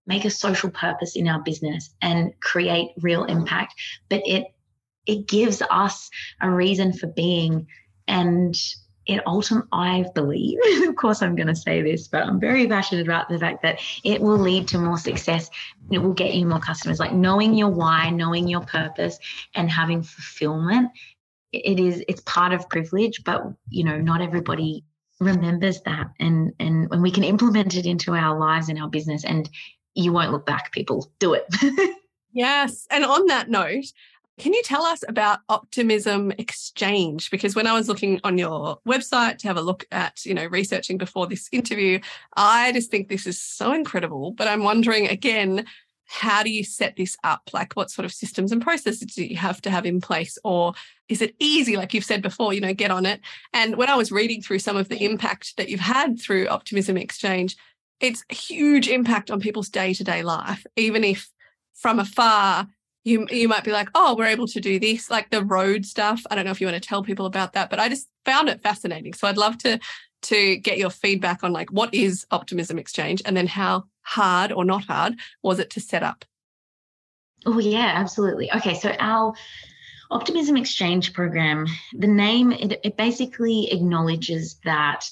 make a social purpose in our business and create real impact. But it it gives us a reason for being, and it ultimately, I believe, of course I'm going to say this, but I'm very passionate about the fact that it will lead to more success. It will get you more customers. Like knowing your why, knowing your purpose, and having fulfillment, it is, it's part of privilege, but, you know, not everybody remembers that, and and when we can implement it into our lives and our business, and you won't look back, people. Do it. Yes. And on that note, can you tell us about Optimism Exchange? Because when I was looking on your website to have a look at, you know, researching before this interview, I just think this is so incredible. But I'm wondering again, how do you set this up? Like, what sort of systems and processes do you have to have in place? Or is it easy? Like you've said before, you know, get on it. And when I was reading through some of the impact that you've had through Optimism Exchange, it's a huge impact on people's day-to-day life, even if from afar you you might be like, oh, we're able to do this, like the road stuff. I don't know if you want to tell people about that, but I just found it fascinating. So I'd love to to get your feedback on like what is Optimism Exchange and then how hard or not hard was it to set up? Oh, yeah, absolutely. Okay, so our Optimism Exchange program, the name, it, it basically acknowledges that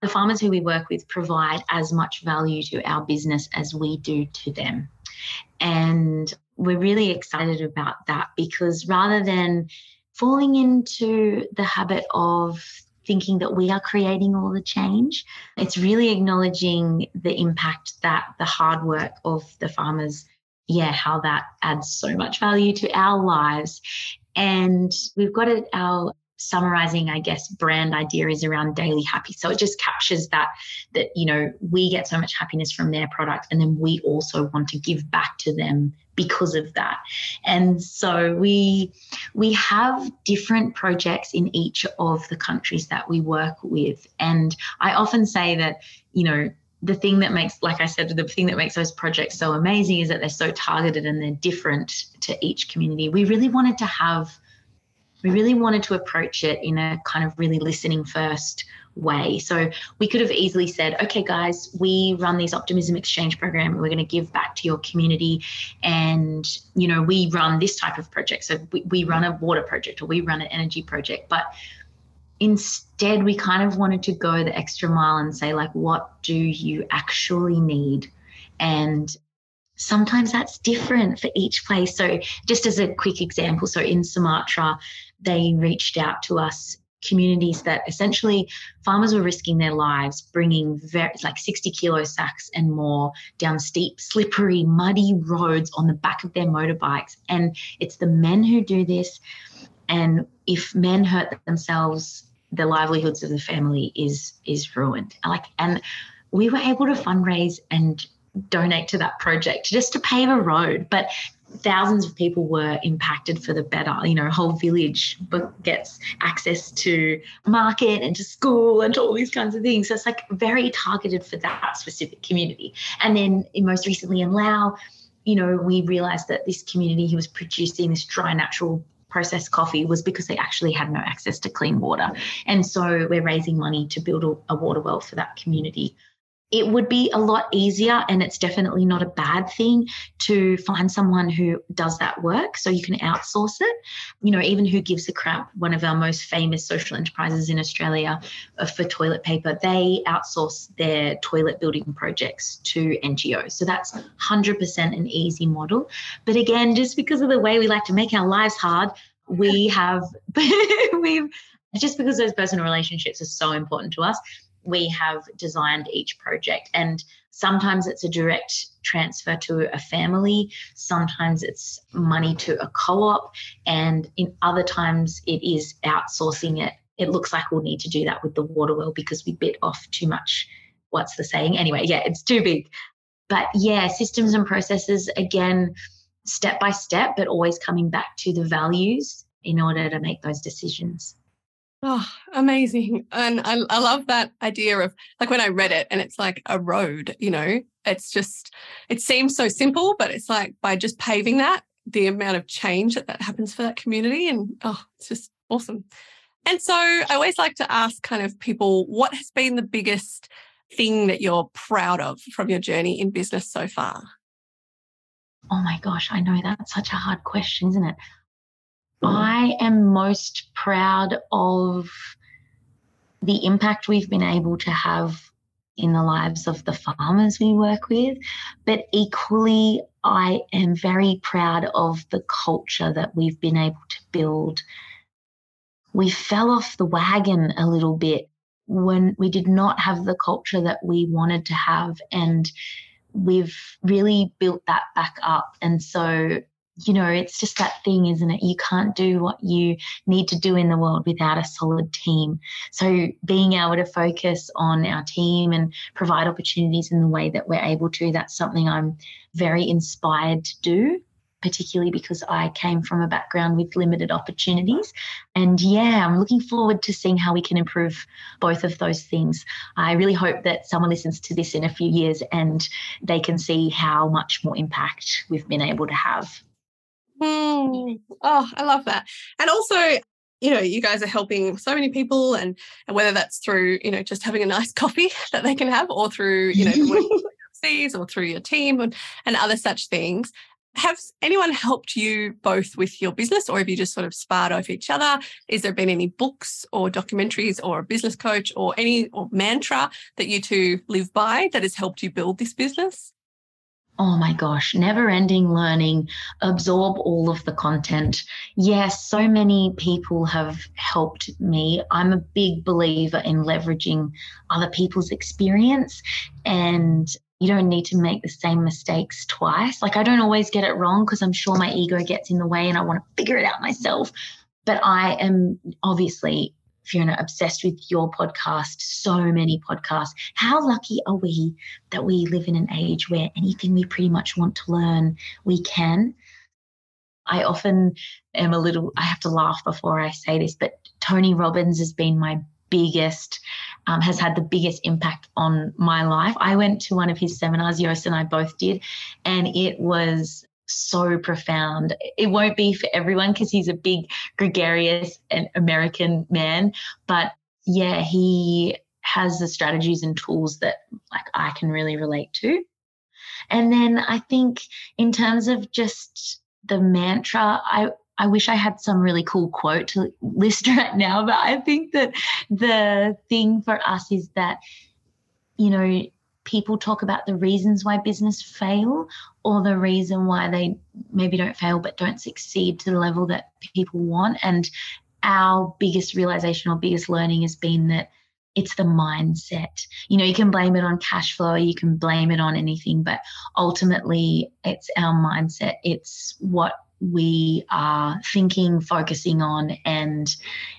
the farmers who we work with provide as much value to our business as we do to them. And we're really excited about that because rather than falling into the habit of thinking that we are creating all the change, it's really acknowledging the impact that the hard work of the farmers, yeah, how that adds so much value to our lives. And we've got it, our summarizing, I guess, brand idea is around daily happy. So it just captures that, that, you know, we get so much happiness from their product and then we also want to give back to them because of that. And so we we have different projects in each of the countries that we work with. And I often say that, you know, the thing that makes, like I said, the thing that makes those projects so amazing is that they're so targeted and they're different to each community. We really wanted to have We really wanted to approach it in a kind of really listening first way. So we could have easily said, okay, guys, we run this Optimism Exchange program and we're going to give back to your community. And, you know, we run this type of project. So we, we run a water project or we run an energy project. But instead, we kind of wanted to go the extra mile and say, like, what do you actually need? And sometimes that's different for each place. So just as a quick example, so in Sumatra, they reached out to us, communities that essentially farmers were risking their lives, bringing very, like sixty kilo sacks and more down steep, slippery, muddy roads on the back of their motorbikes. And it's the men who do this. And if men hurt themselves, the livelihoods of the family is is ruined. Like, and we were able to fundraise and donate to that project just to pave a road, but thousands of people were impacted for the better. You know, a whole village gets access to market and to school and to all these kinds of things. So it's like very targeted for that specific community. And then most recently in Laos, you know, we realized that this community who was producing this dry natural processed coffee was because they actually had no access to clean water. And so we're raising money to build a, a water well for that community. It would be a lot easier, and it's definitely not a bad thing, to find someone who does that work so you can outsource it. You know, even Who Gives a Crap, one of our most famous social enterprises in Australia for toilet paper, they outsource their toilet building projects to N G Os. So that's one hundred percent an easy model. But again, just because of the way we like to make our lives hard, we have, we've just because those personal relationships are so important to us, we have designed each project, and sometimes it's a direct transfer to a family, sometimes it's money to a co-op, and in other times it is outsourcing it. It looks like we'll need to do that with the water well because we bit off too much. What's the saying? Anyway, yeah, it's too big. But yeah, systems and processes, again, step by step, but always coming back to the values in order to make those decisions. Oh, amazing. And I, I love that idea of like when I read it and it's like a road, you know, it's just, it seems so simple, but it's like by just paving that, the amount of change that that happens for that community. And oh, it's just awesome. And so I always like to ask kind of people, what has been the biggest thing that you're proud of from your journey in business so far? Oh my gosh, I know that's such a hard question, isn't it? I am most proud of the impact we've been able to have in the lives of the farmers we work with, but equally I am very proud of the culture that we've been able to build. We fell off the wagon a little bit when we did not have the culture that we wanted to have, and we've really built that back up. And so you know, it's just that thing, isn't it? You can't do what you need to do in the world without a solid team. So being able to focus on our team and provide opportunities in the way that we're able to, that's something I'm very inspired to do, particularly because I came from a background with limited opportunities. And, yeah, I'm looking forward to seeing how we can improve both of those things. I really hope that someone listens to this in a few years and they can see how much more impact we've been able to have. Mm. Oh, I love that. And also, you know, you guys are helping so many people, and, and whether that's through, you know, just having a nice coffee that they can have, or through, you know, overseas, or through your team and, and other such things. Has anyone helped you both with your business, or have you just sort of sparred off each other? Is there been any books or documentaries or a business coach or any or mantra that you two live by that has helped you build this business? Oh my gosh, never-ending learning, absorb all of the content. Yes, so many people have helped me. I'm a big believer in leveraging other people's experience, and you don't need to make the same mistakes twice. Like, I don't always get it wrong because I'm sure my ego gets in the way and I want to figure it out myself. But I am obviously, Fiona, obsessed with your podcast, so many podcasts. How lucky are we that we live in an age where anything we pretty much want to learn, we can. I often am a little, I have to laugh before I say this, but Tony Robbins has been my biggest, um, has had the biggest impact on my life. I went to one of his seminars, Yosa and I both did, and it was so profound. It won't be for everyone because he's a big, gregarious and American man, but yeah, he has the strategies and tools that, like, I can really relate to. And then I think in terms of just the mantra, I I wish I had some really cool quote to list right now, but I think that the thing for us is that, you know, people talk about the reasons why business fail, or the reason why they maybe don't fail but don't succeed to the level that people want. And our biggest realization or biggest learning has been that it's the mindset. You know, you can blame it on cash flow, you can blame it on anything, but ultimately it's our mindset. It's what we are thinking, focusing on. And,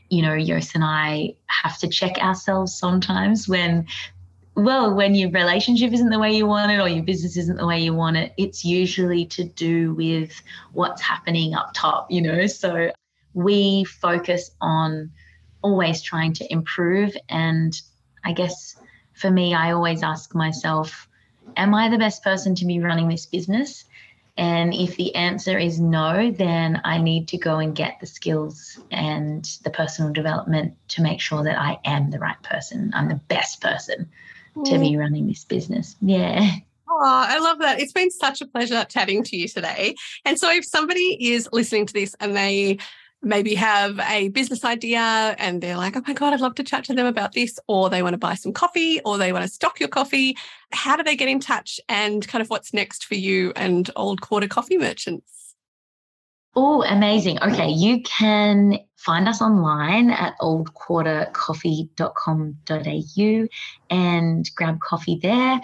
you know, Yosa and I have to check ourselves sometimes when, well, when your relationship isn't the way you want it or your business isn't the way you want it, it's usually to do with what's happening up top, you know. So we focus on always trying to improve. And I guess for me, I always ask myself, am I the best person to be running this business? And if the answer is no, then I need to go and get the skills and the personal development to make sure that I am the right person. I'm the best person mm. to be running this business. Yeah. Oh, I love that. It's been such a pleasure chatting to you today. And so if somebody is listening to this and they maybe have a business idea and they're like, oh my God, I'd love to chat to them about this, or they want to buy some coffee, or they want to stock your coffee, how do they get in touch, and kind of what's next for you and Old Quarter Coffee Merchants? Oh, amazing. Okay, you can find us online at old quarter coffee dot com dot a u and grab coffee there.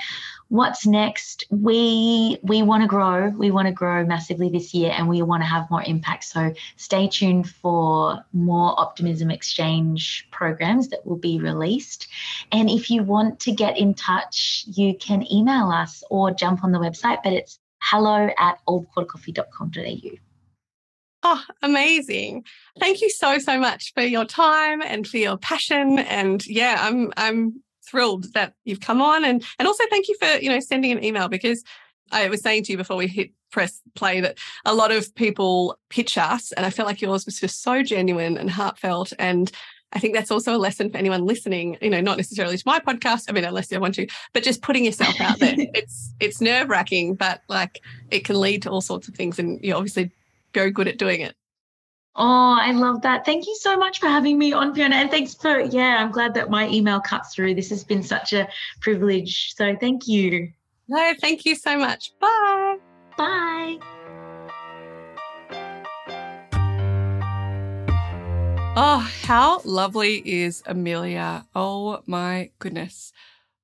What's next? We we want to grow. We want to grow massively this year, and we want to have more impact. So stay tuned for more Optimism Exchange programs that will be released. And if you want to get in touch, you can email us or jump on the website, but it's hello at old quarter coffee dot com dot a u. Oh, amazing. Thank you so, so much for your time and for your passion. And yeah, I'm I'm thrilled that you've come on. And and also thank you for, you know, sending an email, because I was saying to you before we hit press play that a lot of people pitch us, and I felt like yours was just so genuine and heartfelt. And I think that's also a lesson for anyone listening, you know, not necessarily to my podcast, I mean, unless you want to, but just putting yourself out there. It's it's nerve-wracking, but like it can lead to all sorts of things, and you obviously very good at doing it. Oh, I love that. Thank you so much for having me on, Fiona. And thanks for, yeah, I'm glad that my email cut through. This has been such a privilege. So thank you. No, thank you so much. Bye. Bye. Oh, how lovely is Amelia? Oh my goodness.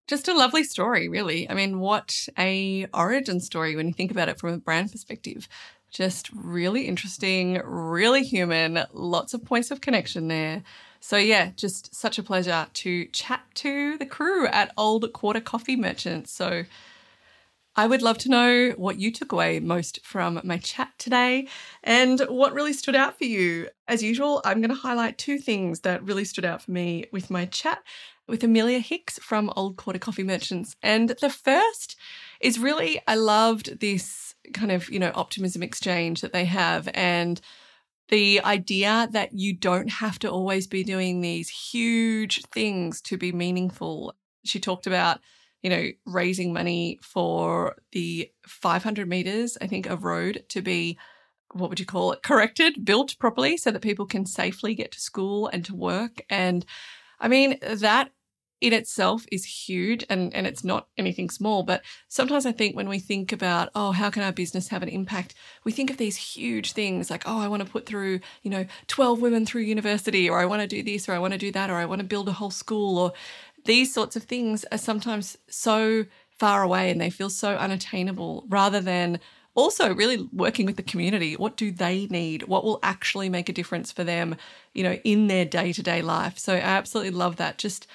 Just a lovely story, really. I mean, what a origin story when you think about it from a brand perspective. Just really interesting, really human, lots of points of connection there. So yeah, just such a pleasure to chat to the crew at Old Quarter Coffee Merchants. So I would love to know what you took away most from my chat today and what really stood out for you. As usual, I'm going to highlight two things that really stood out for me with my chat with Amelia Hicks from Old Quarter Coffee Merchants. And the first is really, I loved this kind of, you know, optimism exchange that they have, and the idea that you don't have to always be doing these huge things to be meaningful. She talked about, you know, raising money for the five hundred metres, I think, of road to be, what would you call it, corrected, built properly so that people can safely get to school and to work. And I mean, that in itself is huge, and, and it's not anything small. But sometimes I think when we think about, oh, how can our business have an impact, we think of these huge things like, oh, I want to put through, you know, twelve women through university, or I want to do this, or I want to do that, or I want to build a whole school, or these sorts of things are sometimes so far away and they feel so unattainable, rather than also really working with the community. What do they need? What will actually make a difference for them, you know, in their day-to-day life? So I absolutely love that. Just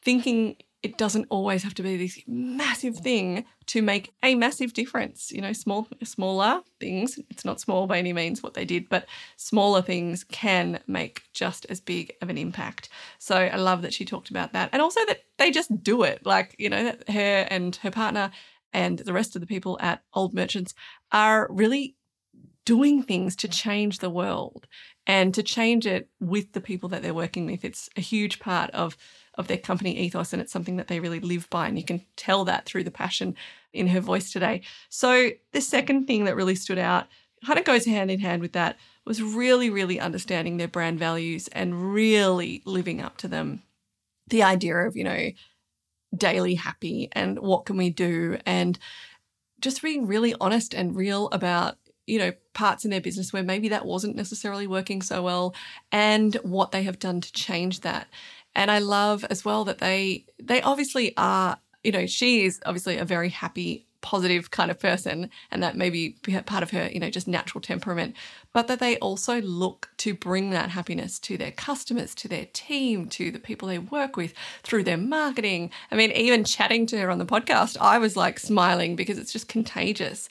thinking it doesn't always have to be this massive thing to make a massive difference. You know, small, smaller things, it's not small by any means what they did, but smaller things can make just as big of an impact. So I love that she talked about that. And also that they just do it. Like, you know, that her and her partner and the rest of the people at Old Merchants are really doing things to change the world and to change it with the people that they're working with. It's a huge part of of their company ethos, and it's something that they really live by, and you can tell that through the passion in her voice today. So the second thing that really stood out, kind of goes hand in hand with that, was really, really understanding their brand values and really living up to them. The idea of, you know, daily happy and what can we do, and just being really honest and real about, you know, parts in their business where maybe that wasn't necessarily working so well and what they have done to change that. And I love as well that they they obviously are, you know, she is obviously a very happy, positive kind of person, and that may be part of her, you know, just natural temperament, but that they also look to bring that happiness to their customers, to their team, to the people they work with through their marketing. I mean, even chatting to her on the podcast, I was like smiling because it's just contagious.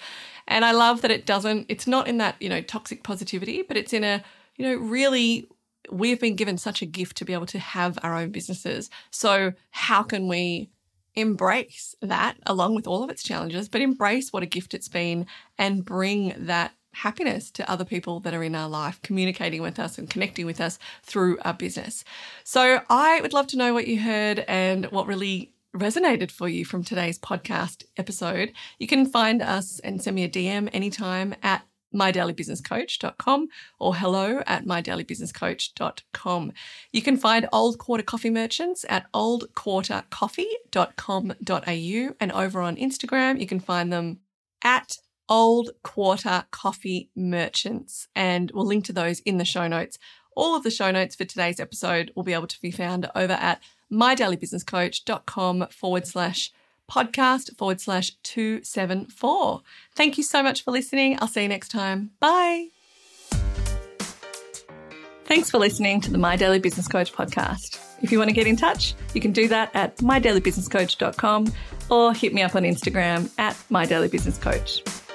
And I love that it doesn't, it's not in that, you know, toxic positivity, but it's in a, you know, really, we've been given such a gift to be able to have our own businesses. So how can we embrace that along with all of its challenges, but embrace what a gift it's been and bring that happiness to other people that are in our life, communicating with us and connecting with us through our business. So I would love to know what you heard and what really resonated for you from today's podcast episode. You can find us and send me a D M anytime at my daily business coach dot com or hello at my daily business coach dot com. You can find Old Quarter Coffee Merchants at old quarter coffee dot com dot a u, and over on Instagram you can find them at Old Quarter Coffee Merchants, and we'll link to those in the show notes. All of the show notes for today's episode will be able to be found over at mydailybusinesscoach.com forward slash podcast forward slash 274. Thank you so much for listening. I'll see you next time. Bye. Thanks for listening to the My Daily Business Coach podcast. If you want to get in touch, you can do that at my daily business coach dot com or hit me up on Instagram at my daily business coach.